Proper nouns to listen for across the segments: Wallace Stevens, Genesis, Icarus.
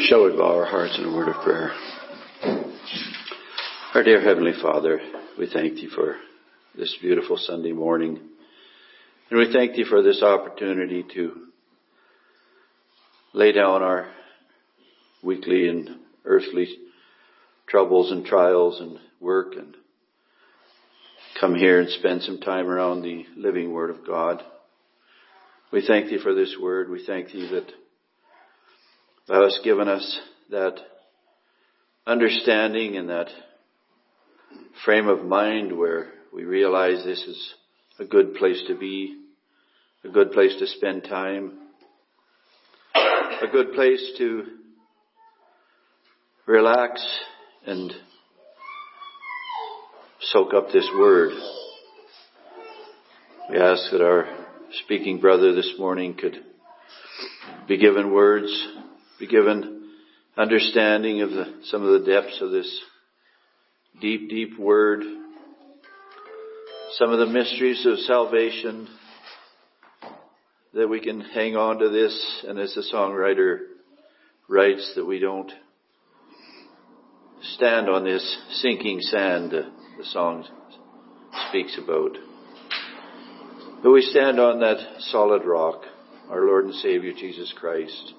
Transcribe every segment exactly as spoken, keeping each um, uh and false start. Shall we bow our hearts in a word of prayer? Our dear Heavenly Father, we thank Thee for this beautiful Sunday morning. And we thank Thee for this opportunity to lay down our weekly and earthly troubles and trials and work and come here and spend some time around the living Word of God. We thank Thee for this Word. We thank Thee that Thou hast given us that understanding and that frame of mind where we realize this is a good place to be, a good place to spend time, a good place to relax and soak up this Word. We ask that our speaking brother this morning could be given words, be given understanding of the, some of the depths of this deep, deep Word, some of the mysteries of salvation, that we can hang on to this, and as the songwriter writes, that we don't stand on this sinking sand the song speaks about, but we stand on that solid rock, our Lord and Savior Jesus Christ.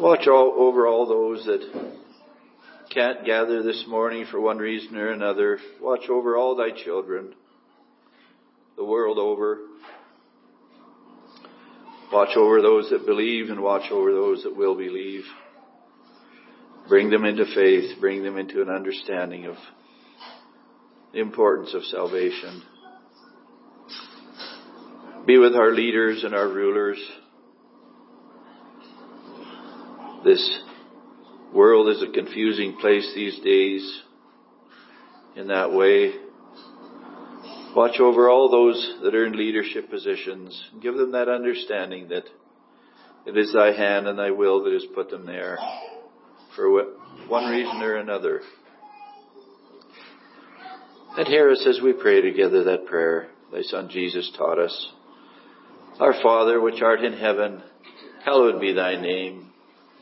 Watch all over all those that can't gather this morning for one reason or another. Watch over all Thy children, the world over. Watch over those that believe and watch over those that will believe. Bring them into faith. Bring them into an understanding of the importance of salvation. Be with our leaders and our rulers. This world is a confusing place these days in that way. Watch over all those that are in leadership positions. Give them that understanding that it is Thy hand and Thy will that has put them there for one reason or another. And hear us as we pray together that prayer Thy Son Jesus taught us. Our Father, which art in heaven, hallowed be Thy name.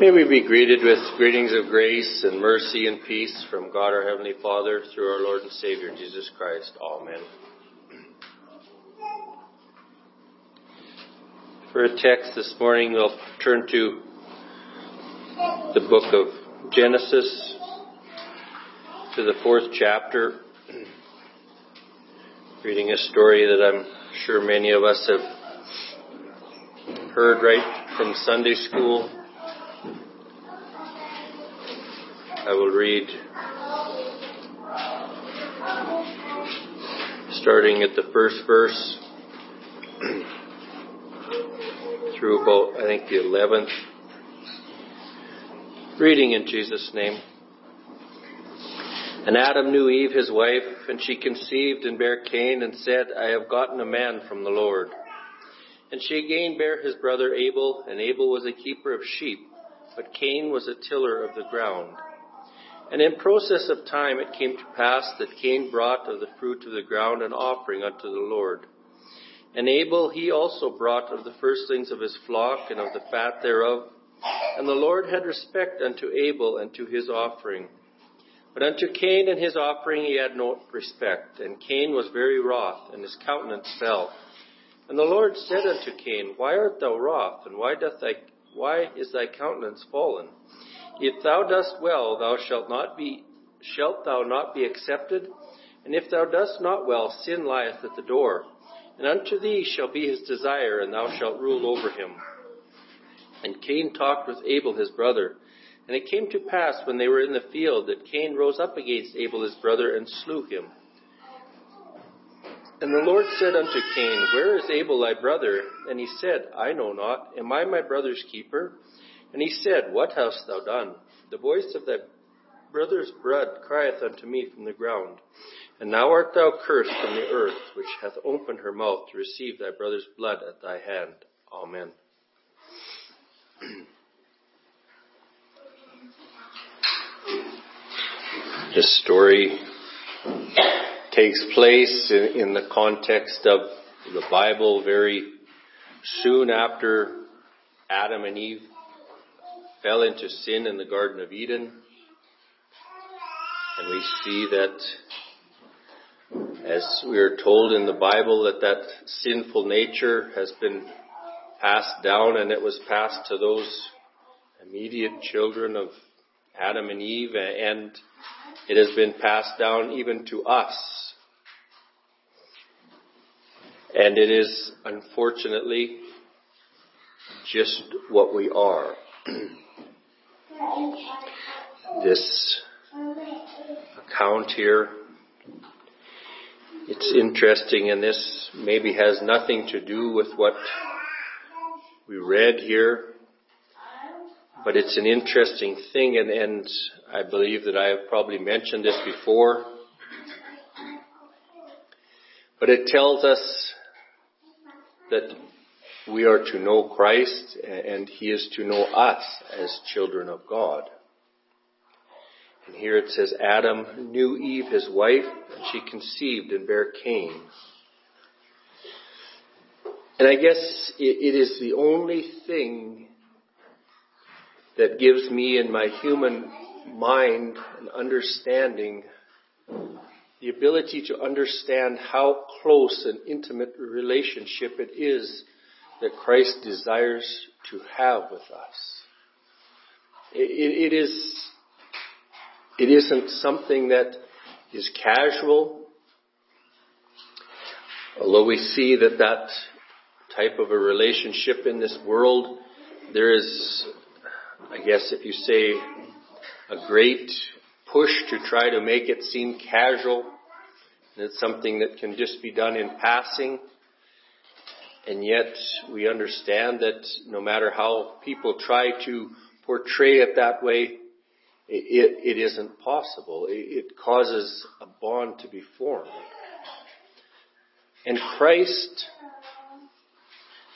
May we be greeted with greetings of grace and mercy and peace from God our Heavenly Father through our Lord and Savior Jesus Christ. Amen. For a text this morning, we'll turn to the book of Genesis, to the fourth chapter, reading a story that I'm sure many of us have heard right from Sunday school. I will read starting at the first verse through about, I think, the eleventh. Reading in Jesus' name. And Adam knew Eve, his wife, and she conceived and bare Cain and said, I have gotten a man from the Lord. And she again bare his brother Abel, and Abel was a keeper of sheep, but Cain was a tiller of the ground. And in process of time it came to pass that Cain brought of the fruit of the ground an offering unto the Lord. And Abel he also brought of the firstlings of his flock and of the fat thereof. And the Lord had respect unto Abel and to his offering. But unto Cain and his offering he had no respect. And Cain was very wroth, and his countenance fell. And the Lord said unto Cain, Why art thou wroth, and why doth thy why is thy countenance fallen? If thou dost well, thou shalt not be shalt thou not be accepted, and if thou dost not well, sin lieth at the door, and unto thee shall be his desire, and thou shalt rule over him. And Cain talked with Abel his brother, and it came to pass when they were in the field that Cain rose up against Abel his brother and slew him. And the Lord said unto Cain, Where is Abel thy brother? And he said, I know not. Am I my brother's keeper? And he said, What hast thou done? The voice of thy brother's blood crieth unto me from the ground. And now art thou cursed from the earth, which hath opened her mouth to receive thy brother's blood at thy hand. Amen. This story takes place in, in the context of the Bible very soon after Adam and Eve fell into sin in the Garden of Eden. And we see that, as we are told in the Bible, that that sinful nature has been passed down, and it was passed to those immediate children of Adam and Eve, and it has been passed down even to us. And it is, unfortunately, just what we are. This account here, it's interesting, and this maybe has nothing to do with what we read here, but it's an interesting thing, and, and I believe that I have probably mentioned this before, but it tells us that we are to know Christ, and He is to know us as children of God. And here it says, Adam knew Eve, his wife, and she conceived and bare Cain. And I guess it is the only thing that gives me in my human mind an understanding, the ability to understand how close and intimate a relationship it is that Christ desires to have with us. It, it, it is, it isn't something that is casual, although we see that that type of a relationship in this world, there is, I guess if you say, a great push to try to make it seem casual, and it's something that can just be done in passing. And yet we understand that no matter how people try to portray it that way, it, it isn't possible. It causes a bond to be formed. And Christ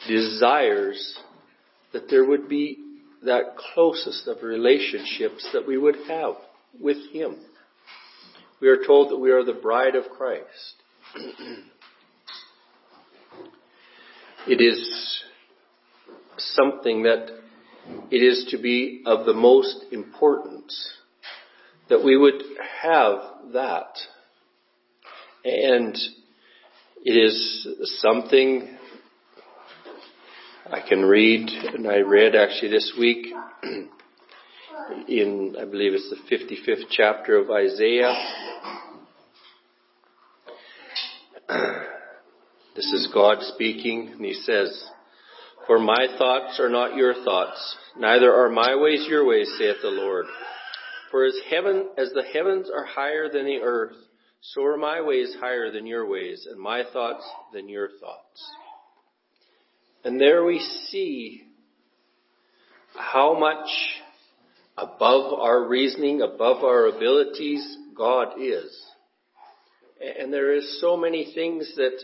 desires that there would be that closest of relationships that we would have with Him. We are told that we are the bride of Christ. It is something that it is to be of the most importance that we would have that. And it is something I can read, and I read actually this week in, I believe it's the fifty-fifth chapter of Isaiah. This is God speaking, and he says, "For my thoughts are not your thoughts, neither are my ways your ways, saith the Lord. For as heaven, as the heavens are higher than the earth, so are my ways higher than your ways, and my thoughts than your thoughts." And there we see how much above our reasoning, above our abilities, God is. And there is so many things that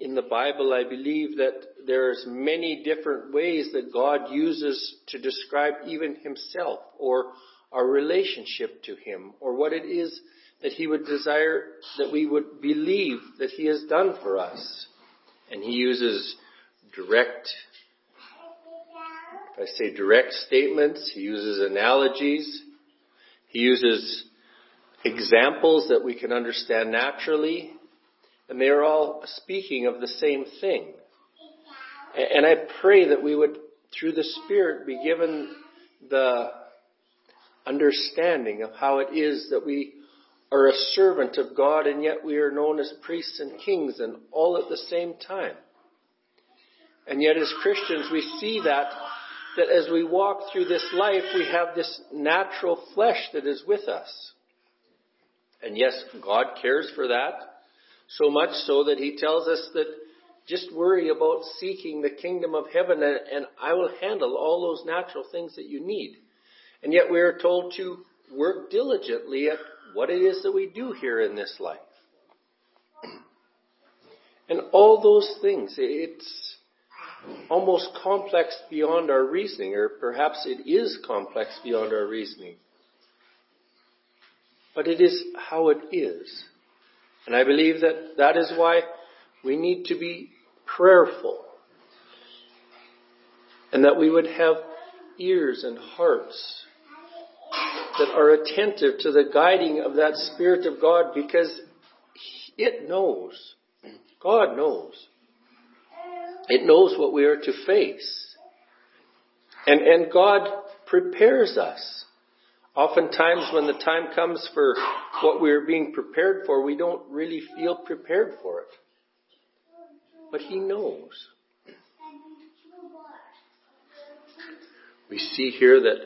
in the Bible, I believe that there's many different ways that God uses to describe even himself or our relationship to him, or what it is that he would desire that we would believe that he has done for us. And he uses direct, if I say direct statements, he uses analogies, he uses examples that we can understand naturally. And they are all speaking of the same thing. And I pray that we would, through the Spirit, be given the understanding of how it is that we are a servant of God, and yet we are known as priests and kings, and all at the same time. And yet as Christians, we see that, that as we walk through this life, we have this natural flesh that is with us. And yes, God cares for that. So much so that he tells us that just worry about seeking the kingdom of heaven, and, and I will handle all those natural things that you need. And yet we are told to work diligently at what it is that we do here in this life. And all those things, it's almost complex beyond our reasoning, or perhaps it is complex beyond our reasoning. But it is how it is. And I believe that that is why we need to be prayerful, and that we would have ears and hearts that are attentive to the guiding of that Spirit of God, because it knows. God knows. It knows what we are to face. And, and God prepares us. Oftentimes when the time comes for what we are being prepared for, we don't really feel prepared for it. But he knows. We see here that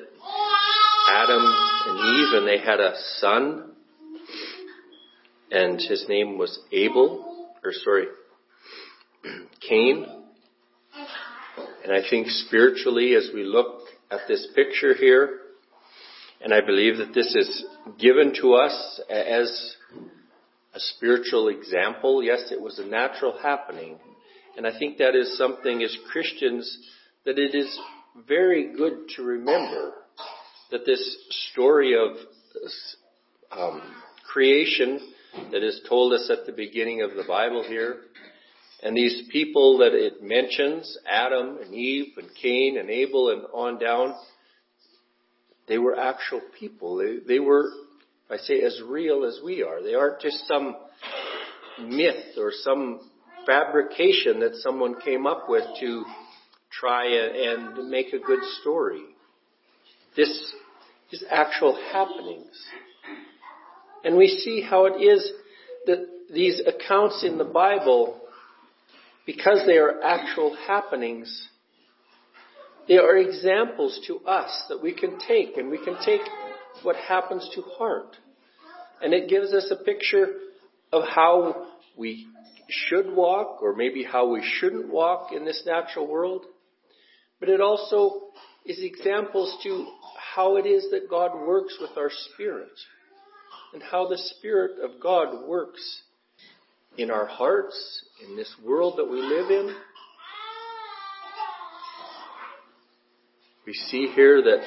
Adam and Eve, and they had a son, and his name was Abel, or sorry, Cain. And I think spiritually, as we look at this picture here, and I believe that this is given to us as a spiritual example. Yes, it was a natural happening. And I think that is something as Christians that it is very good to remember, that this story of um, creation that is told us at the beginning of the Bible here, and these people that it mentions, Adam and Eve and Cain and Abel and on down, they were actual people. They, they were, if I say, as real as we are. They aren't just some myth or some fabrication that someone came up with to try and make a good story. This is actual happenings. And we see how it is that these accounts in the Bible, because they are actual happenings, they are examples to us that we can take, and we can take what happens to heart. And it gives us a picture of how we should walk, or maybe how we shouldn't walk in this natural world. But it also is examples to how it is that God works with our spirit, and how the Spirit of God works in our hearts, in this world that we live in. We see here that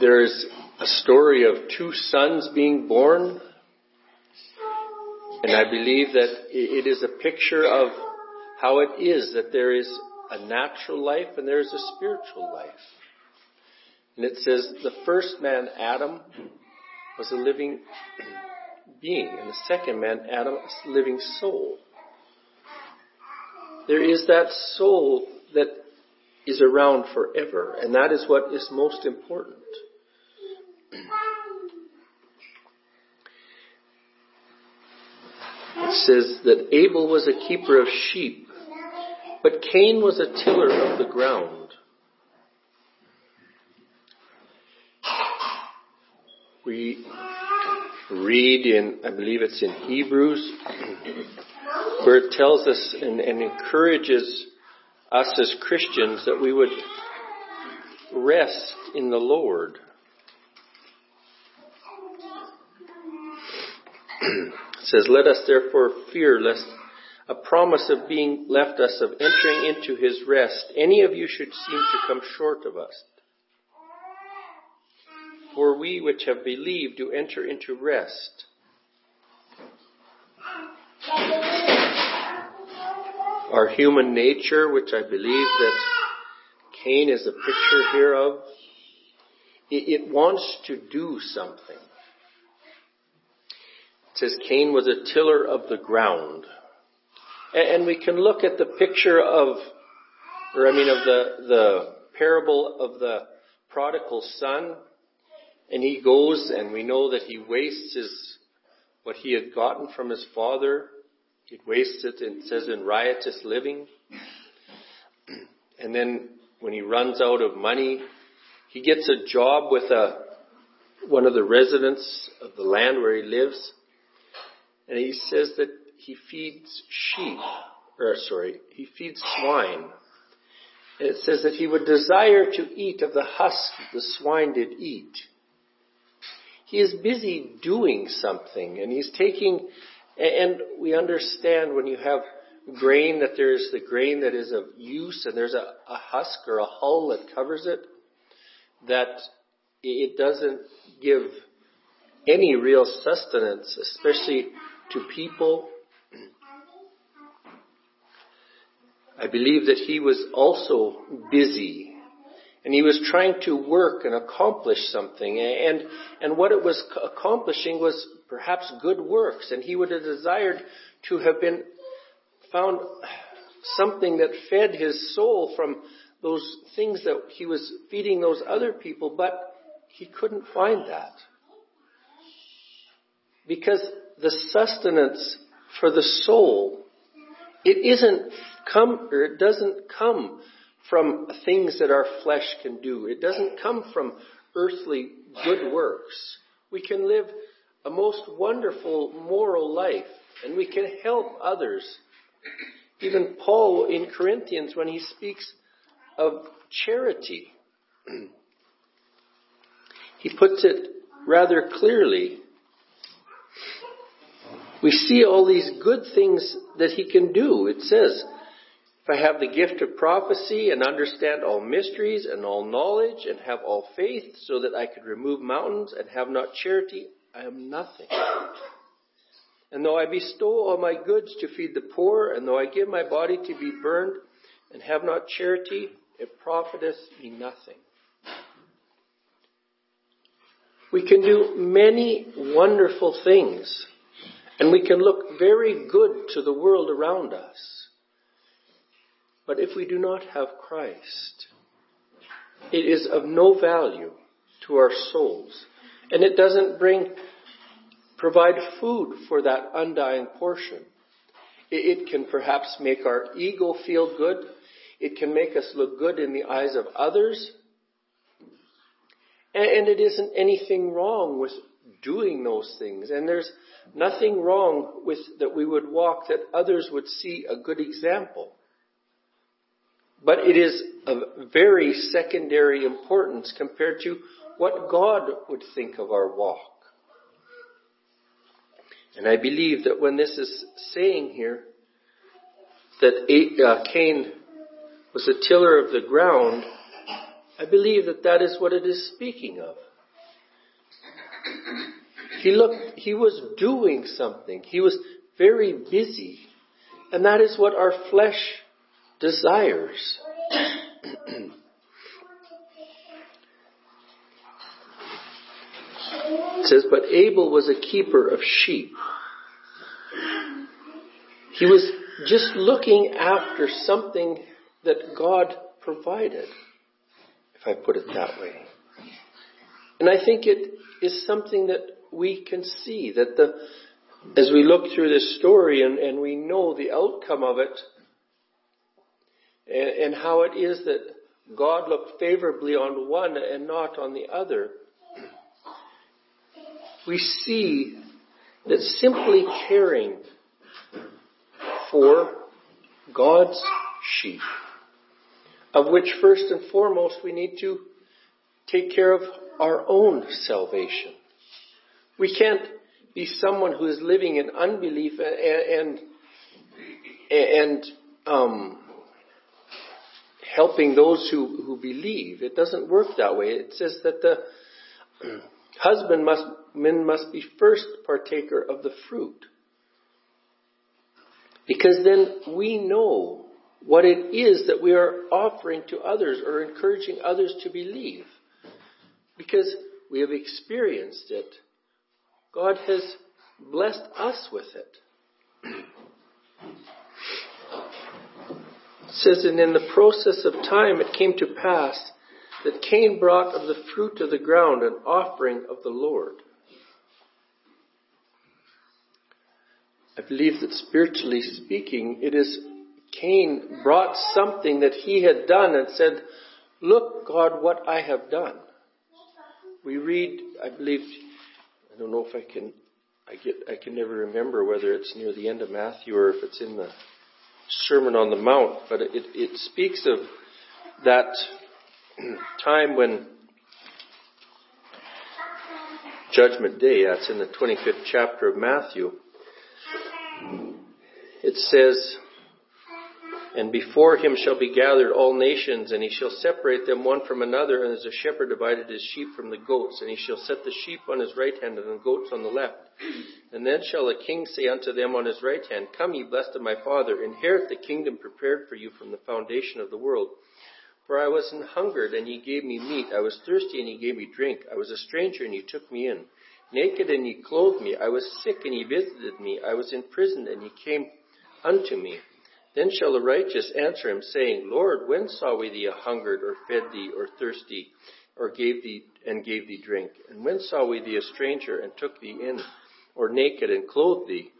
there is a story of two sons being born. And I believe that it is a picture of how it is that there is a natural life and there's a spiritual life. And it says the first man, Adam, was a living being, and the second man, Adam, is a living soul. There is that soul that is around forever, and that is what is most important. It says that Abel was a keeper of sheep, but Cain was a tiller of the ground. We read in, I believe it's in Hebrews, where it tells us and, and encourages us as Christians that we would rest in the Lord. It says, let us therefore fear lest a promise of being left us of entering into his rest, any of you should seem to come short of us. For we which have believed do enter into rest. Our human nature, which I believe that Cain is a picture here of, it, it wants to do something. It says Cain was a tiller of the ground. And, and we can look at the picture of, or I mean of the, the parable of the prodigal son, and he goes, and we know that he wastes his, what he had gotten from his father. It wastes it, and it says, in riotous living. And then when he runs out of money, he gets a job with a one of the residents of the land where he lives. And he says that he feeds sheep, or sorry, he feeds swine. And it says that he would desire to eat of the husk the swine did eat. He is busy doing something, and he's taking... And we understand when you have grain that there is the grain that is of use and there's a, a husk or a hull that covers it, that it doesn't give any real sustenance, especially to people. I believe that he was also busy and he was trying to work and accomplish something. And, and what it was accomplishing was perhaps good works, and he would have desired to have been found something that fed his soul from those things that he was feeding those other people, but he couldn't find that. Because the sustenance for the soul, it isn't come, or it doesn't come from things that our flesh can do. It doesn't come from earthly good works. We can live a most wonderful moral life, and we can help others. Even Paul in Corinthians, when he speaks of charity, he puts it rather clearly. We see all these good things that he can do. It says, if I have the gift of prophecy and understand all mysteries and all knowledge and have all faith so that I could remove mountains and have not charity, I am nothing. And though I bestow all my goods to feed the poor, and though I give my body to be burned, and have not charity, it profiteth me nothing. We can do many wonderful things, and we can look very good to the world around us. But if we do not have Christ, it is of no value to our souls. And it doesn't bring, provide food for that undying portion. It, it can perhaps make our ego feel good. It can make us look good in the eyes of others. And, and it isn't anything wrong with doing those things. And there's nothing wrong with that we would walk that others would see a good example. But it is of very secondary importance compared to what God would think of our walk. And I believe that when this is saying here, that Cain was a tiller of the ground, I believe that that is what it is speaking of. He looked, he was doing something. He was very busy. And that is what our flesh desires. It says, but Abel was a keeper of sheep. He was just looking after something that God provided, if I put it that way. And I think it is something that we can see, that the as we look through this story and, and we know the outcome of it, and, and how it is that God looked favorably on one and not on the other, we see that simply caring for God's sheep, of which first and foremost we need to take care of our own salvation. We can't be someone who is living in unbelief and and, and um, helping those who, who believe. It doesn't work that way. It says that the husband must men must be first partaker of the fruit, because then we know what it is that we are offering to others or encouraging others to believe, because we have experienced it. God has blessed us with it. It says, and in the process of time it came to pass that Cain brought of the fruit of the ground an offering of the Lord. I believe that spiritually speaking, it is Cain brought something that he had done and said, look, God, what I have done. We read, I believe, I don't know if I can, I get, I can never remember whether it's near the end of Matthew or if it's in the Sermon on the Mount, but it, it speaks of that time when Judgment Day, that's in the twenty-fifth chapter of Matthew. It says, and before him shall be gathered all nations, and he shall separate them one from another, and as a shepherd divided his sheep from the goats, and he shall set the sheep on his right hand and the goats on the left. And then shall the king say unto them on his right hand, come, ye blessed of my Father, inherit the kingdom prepared for you from the foundation of the world. For I was an hungered, and ye gave me meat. I was thirsty, and ye gave me drink. I was a stranger, and ye took me in. Naked, and ye clothed me. I was sick, and ye visited me. I was in prison, and ye came unto me. Then shall the righteous answer him, saying, Lord, when saw we thee a hungered, or fed thee, or thirsty, or gave thee and gave thee drink? And when saw we thee a stranger, and took thee in, or naked, and clothed thee?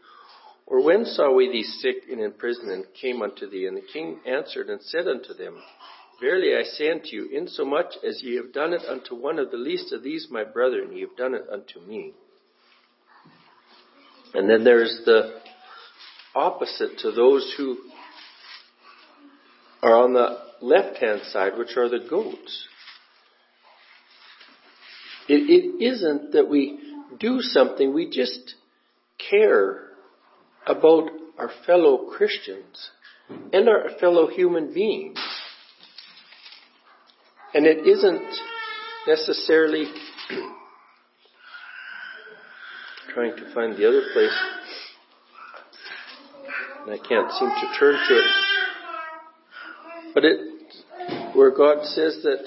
Or when saw we thee sick and in prison, and came unto thee? And the king answered and said unto them, verily I say unto you, insomuch as ye have done it unto one of the least of these my brethren, ye have done it unto me. And then there is the opposite to those who are on the left-hand side, which are the goats. It, it isn't that we do something, we just care about our fellow Christians and our fellow human beings. And it isn't necessarily, trying to find the other place, and I can't seem to turn to it, but it, where God says that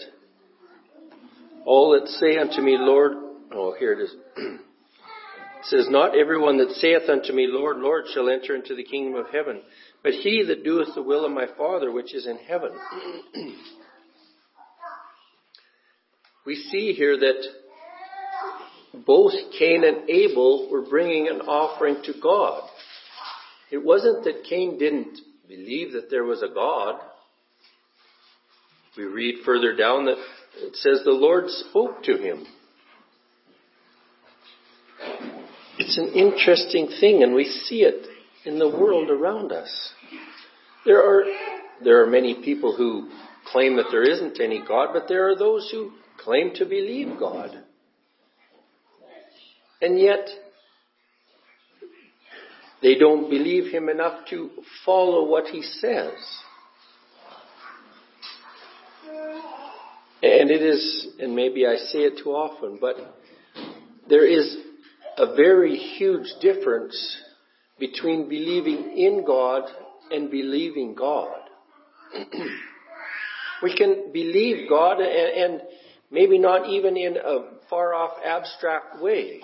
all that say unto me, Lord, oh, here it is. It says, not everyone that saith unto me, Lord, Lord, shall enter into the kingdom of heaven, but he that doeth the will of my Father which is in heaven. We see here that both Cain and Abel were bringing an offering to God. It wasn't that Cain didn't believe that there was a God. We read further down that it says the Lord spoke to him. It's an interesting thing, and we see it in the world around us. There are, there are many people who claim that there isn't any God, but there are those who claim to believe God. And yet, they don't believe him enough to follow what he says. And it is, and maybe I say it too often, but there is a very huge difference between believing in God and believing God. We can believe God and, and maybe not even in a far-off, abstract way.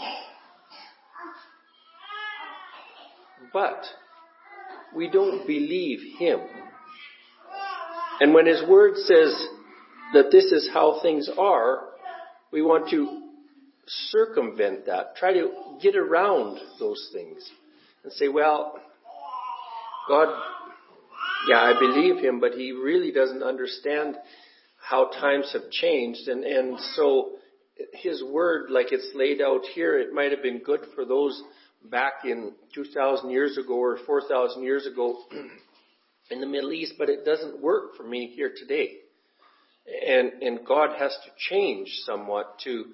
But we don't believe Him. And when His Word says that this is how things are, we want to circumvent that, try to get around those things and say, well, God, yeah, I believe Him, but He really doesn't understand how times have changed. And, and so His Word, like it's laid out here, it might have been good for those back in two thousand years ago or four thousand years ago in the Middle East, but it doesn't work for me here today. And, and God has to change somewhat to,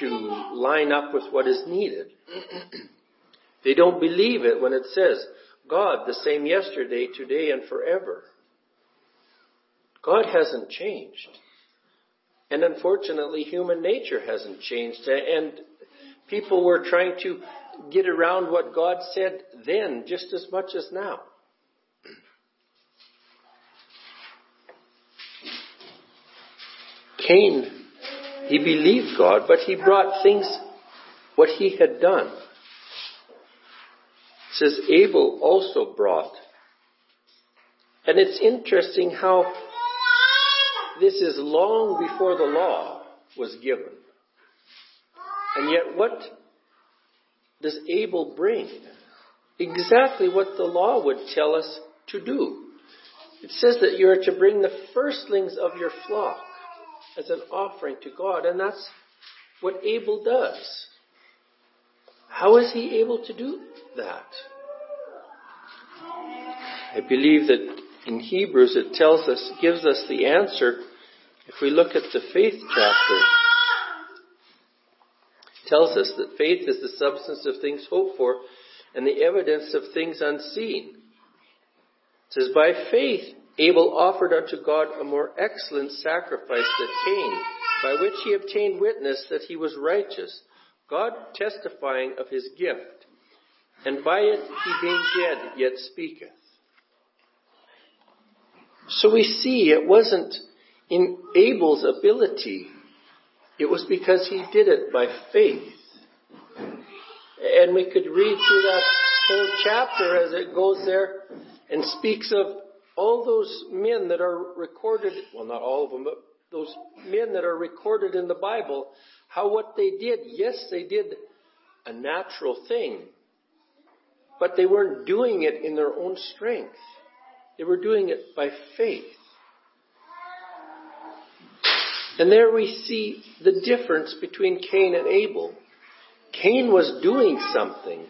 to line up with what is needed. They don't believe it when it says, God, the same yesterday, today, and forever. God hasn't changed. And unfortunately, human nature hasn't changed. And people were trying to get around what God said then just as much as now. Cain, he believed God, but he brought things, what he had done. It says Abel also brought. And it's interesting how this is long before the law was given. And yet what does Abel bring? Exactly what the law would tell us to do. It says that you are to bring the firstlings of your flock as an offering to God. And that's what Abel does. How is he able to do that? I believe that in Hebrews it tells us, gives us the answer. If we look at the faith chapter, it tells us that faith is the substance of things hoped for and the evidence of things unseen. It says, by faith, Abel offered unto God a more excellent sacrifice than Cain, by which he obtained witness that he was righteous, God testifying of his gift. And by it he being dead yet speaketh. So we see it wasn't in Abel's ability. It was because he did it by faith. And we could read through that whole chapter as it goes there and speaks of all those men that are recorded, well, not all of them, but those men that are recorded in the Bible, how what they did, yes, they did a natural thing, but they weren't doing it in their own strength. They were doing it by faith. And there we see the difference between Cain and Abel. Cain was doing something.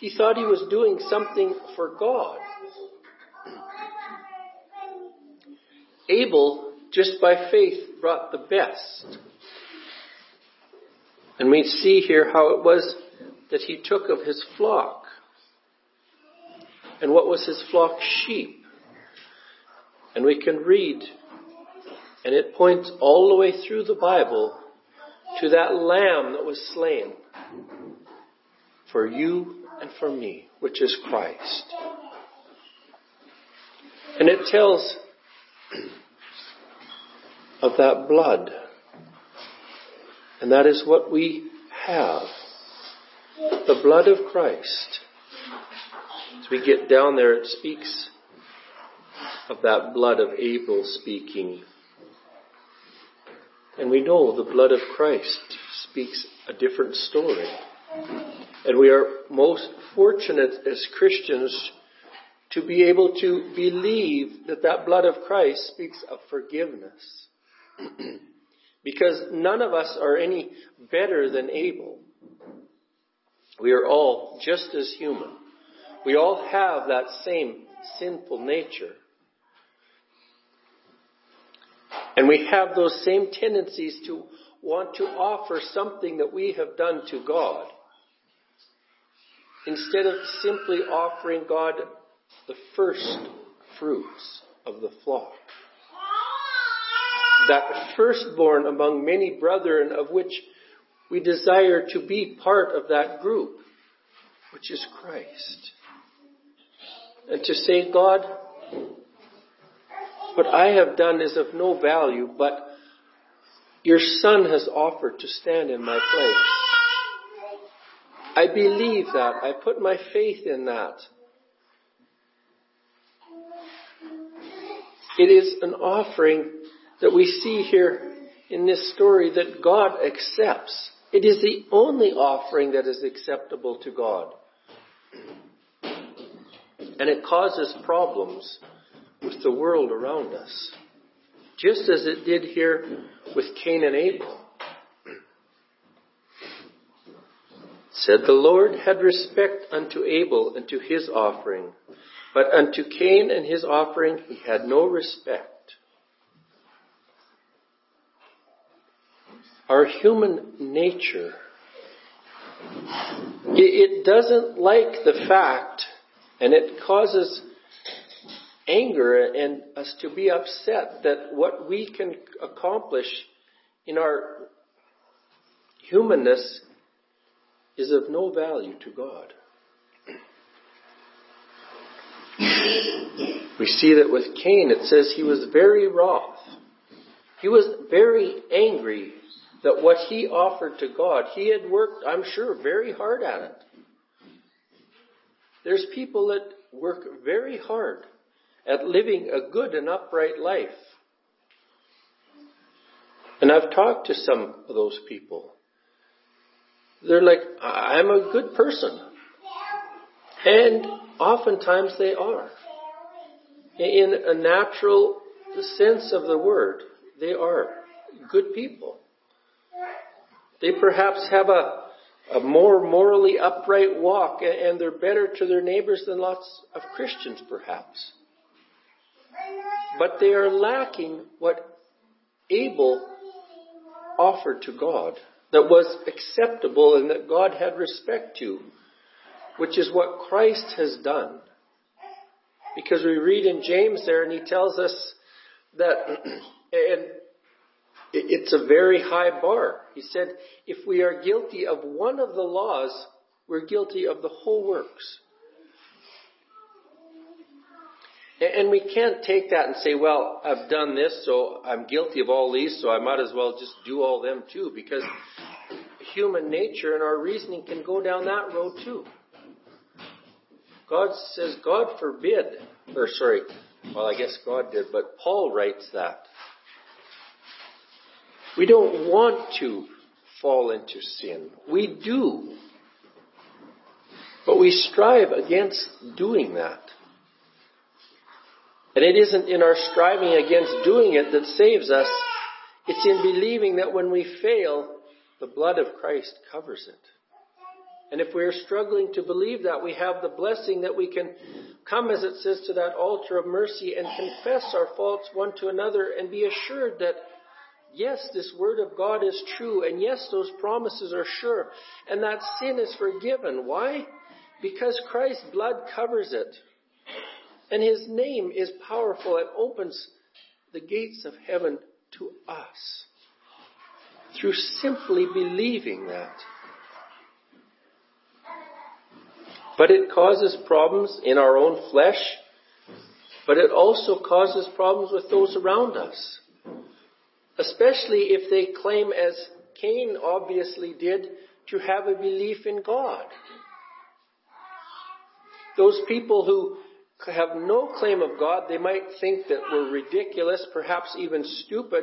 He thought he was doing something for God. Abel, just by faith, brought the best. And we see here how it was that he took of his flock. And what was his flock? Sheep. And we can read, and it points all the way through the Bible to that lamb that was slain for you and for me, which is Christ. And it tells of that blood. And that is what we have. The blood of Christ. As we get down there, it speaks of that blood of Abel speaking. And we know the blood of Christ speaks a different story. And we are most fortunate as Christians to be able to believe that that blood of Christ speaks of forgiveness. Because none of us are any better than Abel. We are all just as human. We all have that same sinful nature. And we have those same tendencies to want to offer something that we have done to God, instead of simply offering God the first fruits of the flock. That firstborn among many brethren, of which we desire to be part of that group, which is Christ. And to say, God, what I have done is of no value, but your son has offered to stand in my place. I believe that. I put my faith in that. It is an offering that we see here in this story that God accepts. It is the only offering that is acceptable to God. And it causes problems with the world around us, just as it did here with Cain and Abel. Said the Lord had respect unto Abel and to his offering, but unto Cain and his offering he had no respect. Our human nature, it doesn't like the fact, and it causes anger and us to be upset that what we can accomplish in our humanness is of no value to God. We see that with Cain, it says he was very wroth. He was very angry that what he offered to God, he had worked, I'm sure, very hard at it. There's people that work very hard at living a good and upright life. And I've talked to some of those people. They're like, I'm a good person. And oftentimes they are. In a natural sense of the word, they are good people. They perhaps have a, a more morally upright walk, and they're better to their neighbors than lots of Christians perhaps. But they are lacking what Abel offered to God that was acceptable and that God had respect to, which is what Christ has done. Because we read in James there, and he tells us that, and it's a very high bar. He said, if we are guilty of one of the laws, we're guilty of the whole works. And we can't take that and say, well, I've done this, so I'm guilty of all these, so I might as well just do all them too, because human nature and our reasoning can go down that road too. God says, God forbid, or sorry, well, I guess God did, but Paul writes that. We don't want to fall into sin. We do. But we strive against doing that. And it isn't in our striving against doing it that saves us. It's in believing that when we fail, the blood of Christ covers it. And if we're struggling to believe that, we have the blessing that we can come, as it says, to that altar of mercy and confess our faults one to another and be assured that, yes, this word of God is true, and yes, those promises are sure, and that sin is forgiven. Why? Because Christ's blood covers it. And his name is powerful and opens the gates of heaven to us through simply believing that. But it causes problems in our own flesh, but it also causes problems with those around us, especially if they claim, as Cain obviously did, to have a belief in God. Those people who have no claim of God, they might think that we're ridiculous, perhaps even stupid,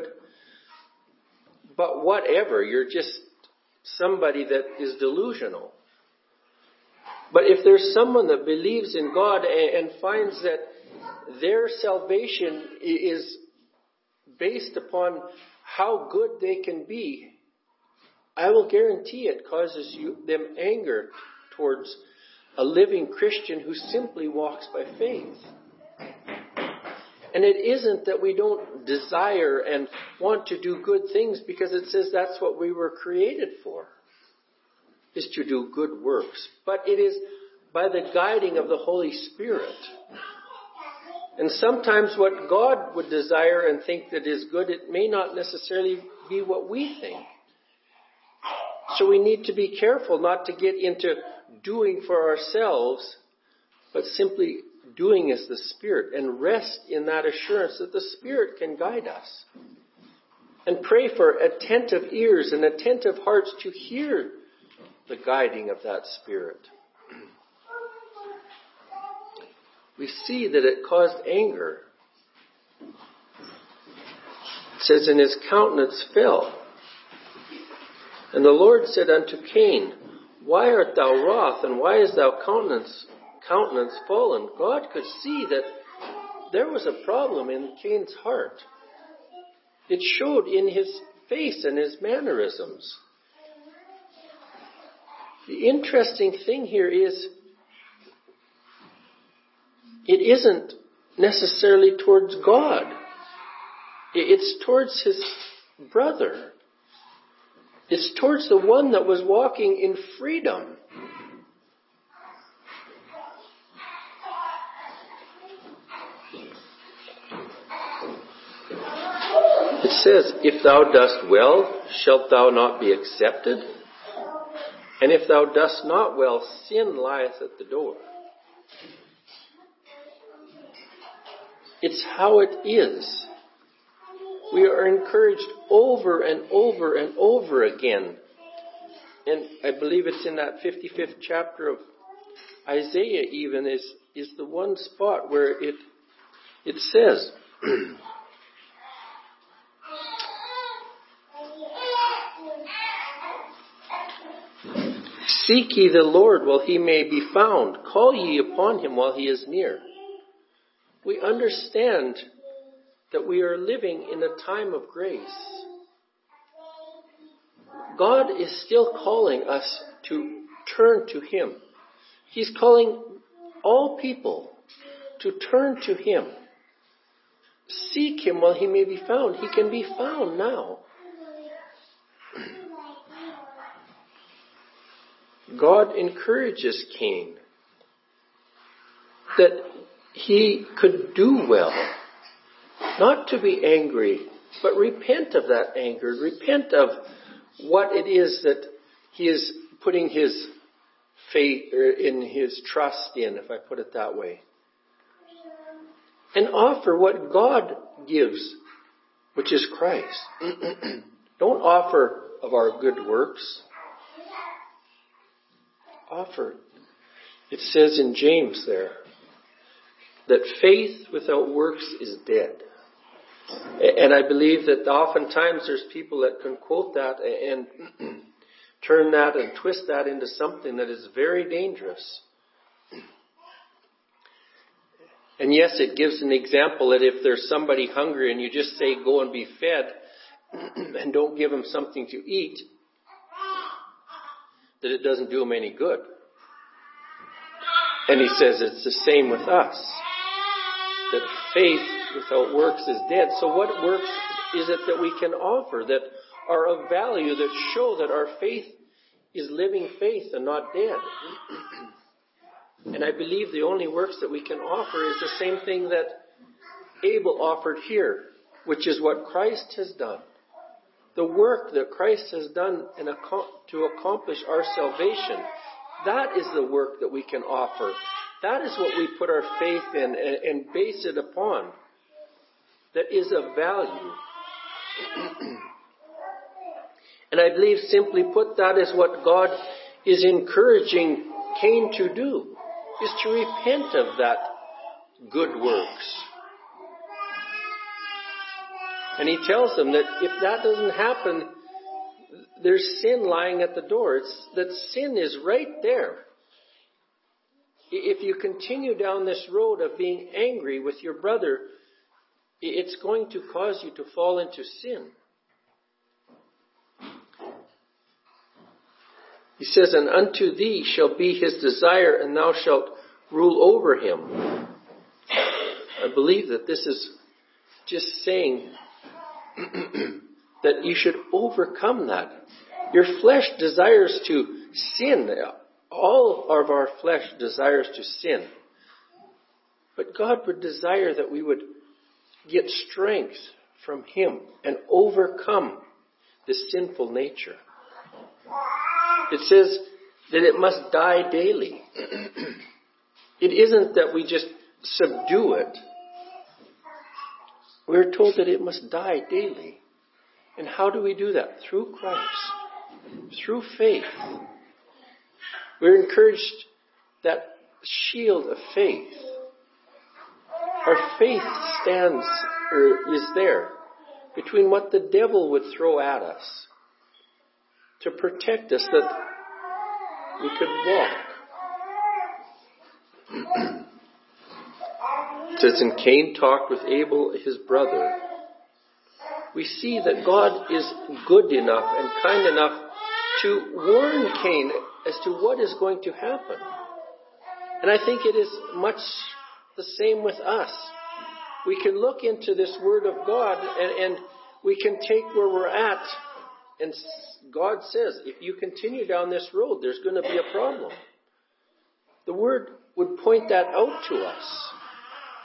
but whatever, you're just somebody that is delusional. But if there's someone that believes in God and finds that their salvation is based upon how good they can be, I will guarantee it causes you, them anger towards a living Christian who simply walks by faith. And it isn't that we don't desire and want to do good things, because it says that's what we were created for, is to do good works. But it is by the guiding of the Holy Spirit. And sometimes what God would desire and think that is good, it may not necessarily be what we think. So we need to be careful not to get into doing for ourselves, but simply doing is the Spirit, and rest in that assurance that the Spirit can guide us. And pray for attentive ears and attentive hearts to hear the guiding of that Spirit. We see that it caused anger. It says, and his countenance fell. And the Lord said unto Cain, why art thou wroth, and why is thy countenance, countenance fallen? God could see that there was a problem in Cain's heart. It showed in his face and his mannerisms. The interesting thing here is, it isn't necessarily towards God. It's towards his brother. It's towards the one that was walking in freedom. It says, if thou dost well, shalt thou not be accepted? And if thou dost not well, sin lieth at the door. It's how it is. We are encouraged over and over and over again. And I believe it's in that fifty-fifth chapter of Isaiah even is, is the one spot where it, it says, seek ye the Lord while he may be found. Call ye upon him while he is near. We understand that we are living in a time of grace. God is still calling us to turn to him. He's calling all people to turn to him. Seek him while he may be found. He can be found now. God encourages Cain that he could do well, not to be angry, but repent of that anger, repent of what it is that he is putting his faith or in his trust in, if I put it that way. And offer what God gives, which is Christ. Don't offer of our good works. Offer. It says in James there, that faith without works is dead. And I believe that oftentimes there's people that can quote that and turn that and twist that into something that is very dangerous. And yes, it gives an example that if there's somebody hungry and you just say, go and be fed, and don't give them something to eat, that it doesn't do them any good. And he says it's the same with us. That faith without works is dead. So what works is it that we can offer that are of value, that show that our faith is living faith and not dead? And I believe the only works that we can offer is the same thing that Abel offered here, which is what Christ has done. The work that Christ has done in ac- to accomplish our salvation, that is the work that we can offer. That is what we put our faith in and, and base it upon. That is of value. And I believe, simply put, that is what God is encouraging Cain to do, is to repent of that good works. And he tells them that if that doesn't happen, there's sin lying at the door. It's that sin is right there. If you continue down this road of being angry with your brother, it's going to cause you to fall into sin. He says, and unto thee shall be his desire, and thou shalt rule over him. I believe that this is just saying that you should overcome that. Your flesh desires to sin. All of our flesh desires to sin. But God would desire that we would get strength from him and overcome this sinful nature. It says that it must die daily. It isn't that we just subdue it, we're told that it must die daily. And how do we do that? Through Christ, through faith. We're encouraged that shield of faith. Our faith stands or is there between what the devil would throw at us to protect us that we could walk. It says, and Cain talked with Abel, his brother. We see that God is good enough and kind enough to warn Cain as to what is going to happen. And I think it is much the same with us. We can look into this Word of God and, and we can take where we're at. And God says, if you continue down this road, there's going to be a problem. The Word would point that out to us.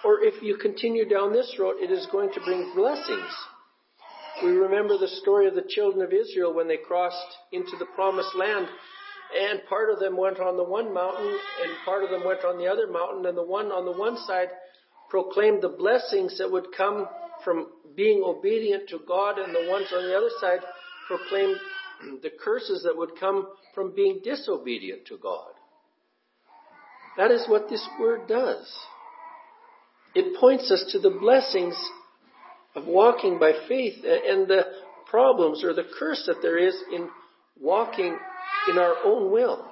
Or if you continue down this road, it is going to bring blessings. We remember the story of the children of Israel when they crossed into the promised land. And part of them went on the one mountain, and part of them went on the other mountain. And the one on the one side proclaimed the blessings that would come from being obedient to God. And the ones on the other side proclaimed the curses that would come from being disobedient to God. That is what this word does. It points us to the blessings of walking by faith and the problems or the curse that there is in walking in our own will.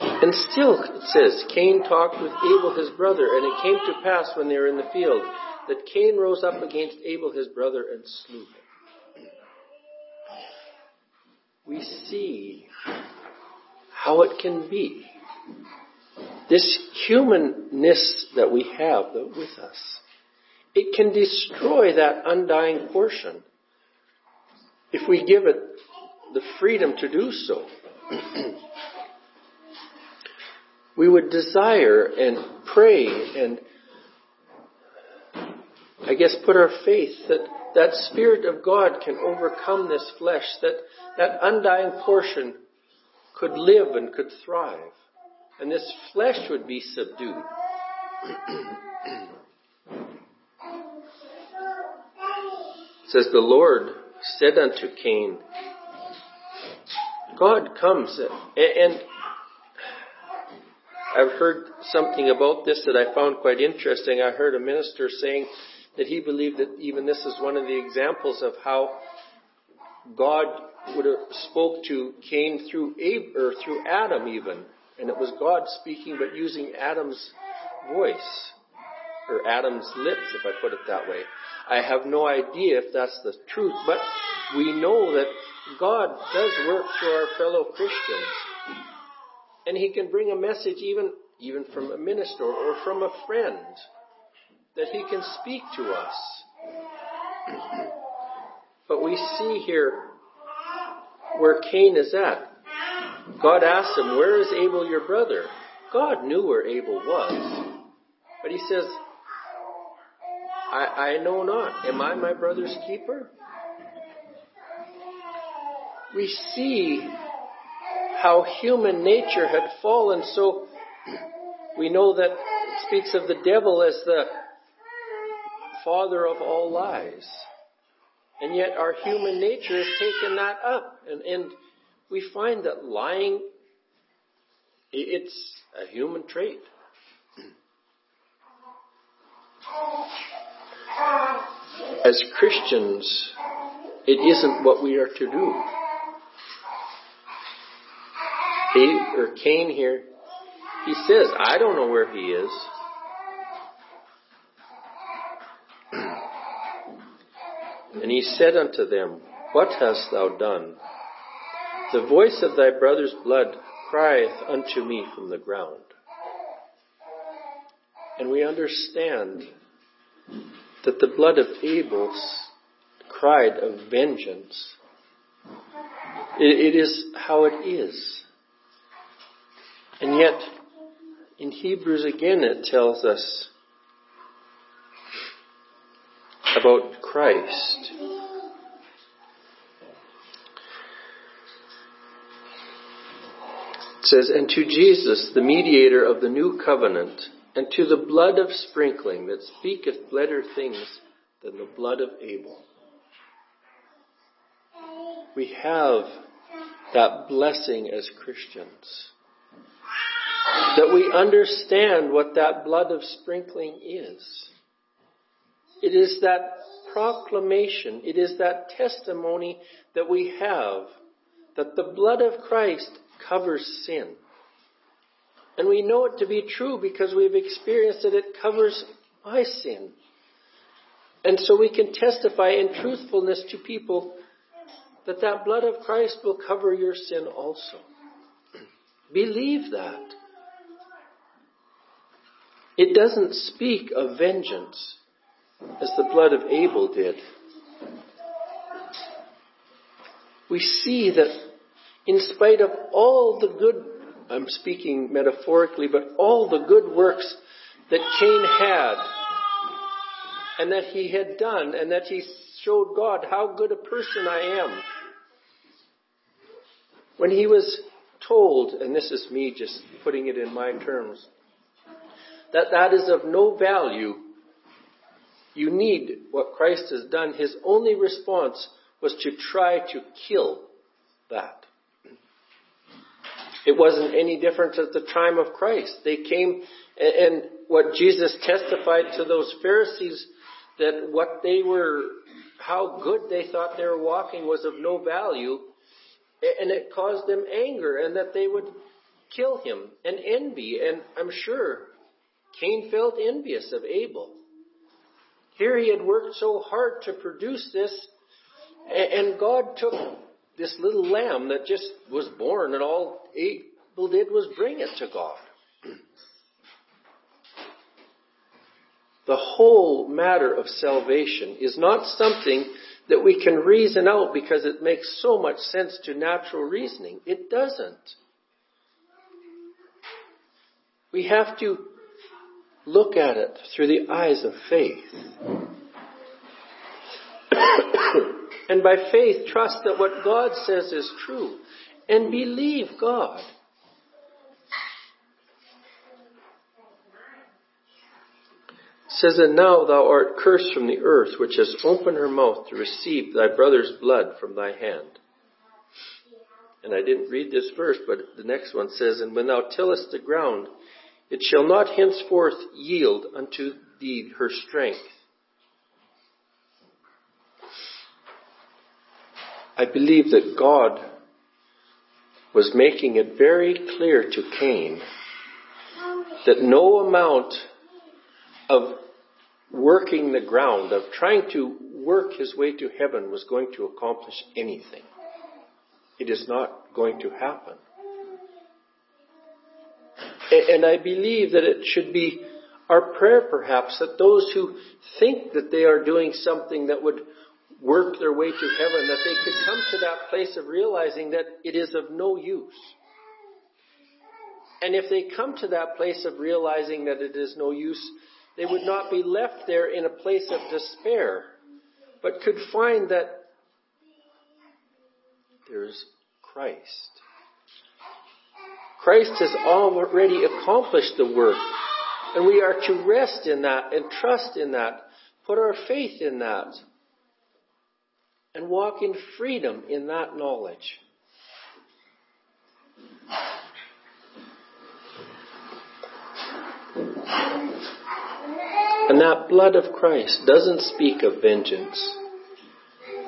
And still it says, Cain talked with Abel his brother, and it came to pass when they were in the field that Cain rose up against Abel his brother and slew him. We see how it can be. This humanness that we have with us, it can destroy that undying portion if we give it the freedom to do so. We would desire and pray and, I guess, put our faith that that Spirit of God can overcome this flesh, that that undying portion could live and could thrive. And this flesh would be subdued. It says, the Lord said unto Cain, God comes. And I've heard something about this that I found quite interesting. I heard a minister saying that he believed that even this is one of the examples of how God would have spoke to Cain through Ab- or through Adam even. And it was God speaking, but using Adam's voice, or Adam's lips, if I put it that way. I have no idea if that's the truth, but we know that God does work through our fellow Christians. And he can bring a message even, even from a minister or from a friend, that he can speak to us. But we see here where Cain is at. God asks him, where is Abel your brother? God knew where Abel was. But he says, I, I know not. Am I my brother's keeper? We see how human nature had fallen. So we know that it speaks of the devil as the father of all lies. And yet our human nature has taken that up. And, and we find that lying, it's a human trait. As Christians, it isn't what we are to do. Abe, or Cain here, he says, I don't know where he is. And he said unto them, what hast thou done? The voice of thy brother's blood crieth unto me from the ground. And we understand that the blood of Abel cried of vengeance. It, it is how it is. And yet, in Hebrews again it tells us about Christ. says, "And to Jesus, the mediator of the new covenant, and to the blood of sprinkling that speaketh better things than the blood of Abel." We have that blessing as Christians, that we understand what that blood of sprinkling is. It is that proclamation, it is that testimony that we have that the blood of Christ covers sin. And we know it to be true because we've experienced that it covers my sin. And so we can testify in truthfulness to people that that blood of Christ will cover your sin also. Believe that. It doesn't speak of vengeance as the blood of Abel did. We see that in spite of all the good, I'm speaking metaphorically, but all the good works that Cain had and that he had done and that he showed God how good a person I am. When he was told, and this is me just putting it in my terms, that that is of no value, you need what Christ has done, his only response was to try to kill that. It wasn't any different at the time of Christ. They came, and what Jesus testified to those Pharisees, that what they were, how good they thought they were walking was of no value, and it caused them anger, and that they would kill him, and envy, and I'm sure Cain felt envious of Abel. Here he had worked so hard to produce this, and God took this little lamb that just was born, and all Abel did was bring it to God. The whole matter of salvation is not something that we can reason out because it makes so much sense to natural reasoning. It doesn't. We have to look at it through the eyes of faith. And by faith, trust that what God says is true. And believe God. It says, "And now thou art cursed from the earth, which has opened her mouth to receive thy brother's blood from thy hand." And I didn't read this verse, but the next one says, "And when thou tillest the ground, it shall not henceforth yield unto thee her strength." I believe that God was making it very clear to Cain that no amount of working the ground, of trying to work his way to heaven, was going to accomplish anything. It is not going to happen. And I believe that it should be our prayer, perhaps, that those who think that they are doing something that would work their way to heaven, that they could come to that place of realizing that it is of no use. And if they come to that place of realizing that it is no use, they would not be left there in a place of despair, but could find that there is Christ. Christ has already accomplished the work, and we are to rest in that and trust in that, put our faith in that, and walk in freedom in that knowledge. And that blood of Christ doesn't speak of vengeance.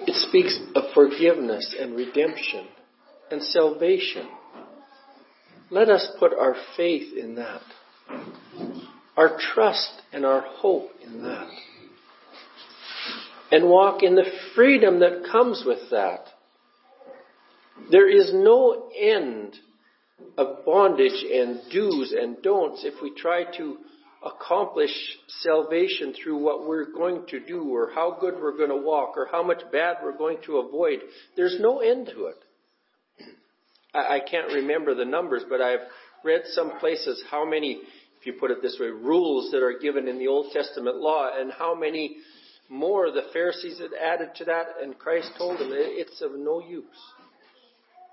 It speaks of forgiveness and redemption and salvation. Let us put our faith in that, our trust and our hope in that, and walk in the freedom that comes with that. There is no end of bondage and do's and don'ts if we try to accomplish salvation through what we're going to do or how good we're going to walk or how much bad we're going to avoid. There's no end to it. I can't remember the numbers, but I've read some places how many, if you put it this way, rules that are given in the Old Testament law, and how many more the Pharisees had added to that, and Christ told them it's of no use.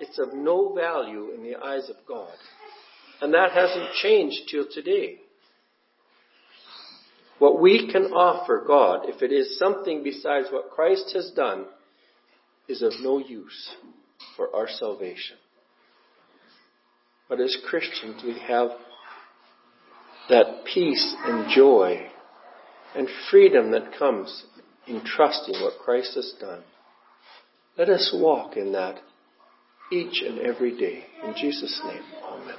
It's of no value in the eyes of God. And that hasn't changed till today. What we can offer God, if it is something besides what Christ has done, is of no use for our salvation. But as Christians, we have that peace and joy and freedom that comes in trusting what Christ has done. Let us walk in that each and every day. In Jesus' name, amen.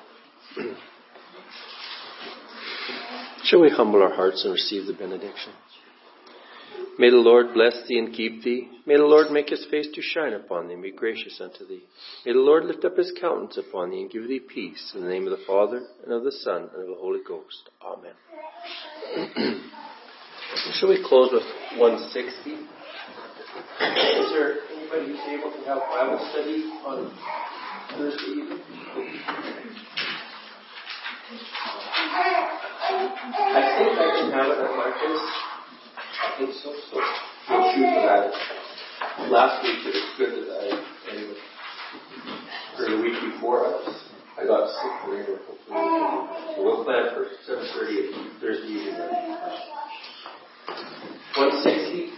Shall we humble our hearts and receive the benediction? May the Lord bless thee and keep thee. May the Lord make his face to shine upon thee and be gracious unto thee. May the Lord lift up his countenance upon thee and give thee peace. In the name of the Father, and of the Son, and of the Holy Ghost. Amen. Shall we close with one sixty? Is there anybody who's able to have Bible study on Thursday evening? I think I can have it at Marcus. I think so, so we'll shoot for that. Last week it was good that I, anyway, for the week before us, I got sick for anyway, hopefully. So we'll plan for seven thirty Thursday evening. one sixty.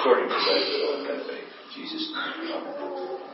According to thy will and thy faith. In Jesus' name. Amen.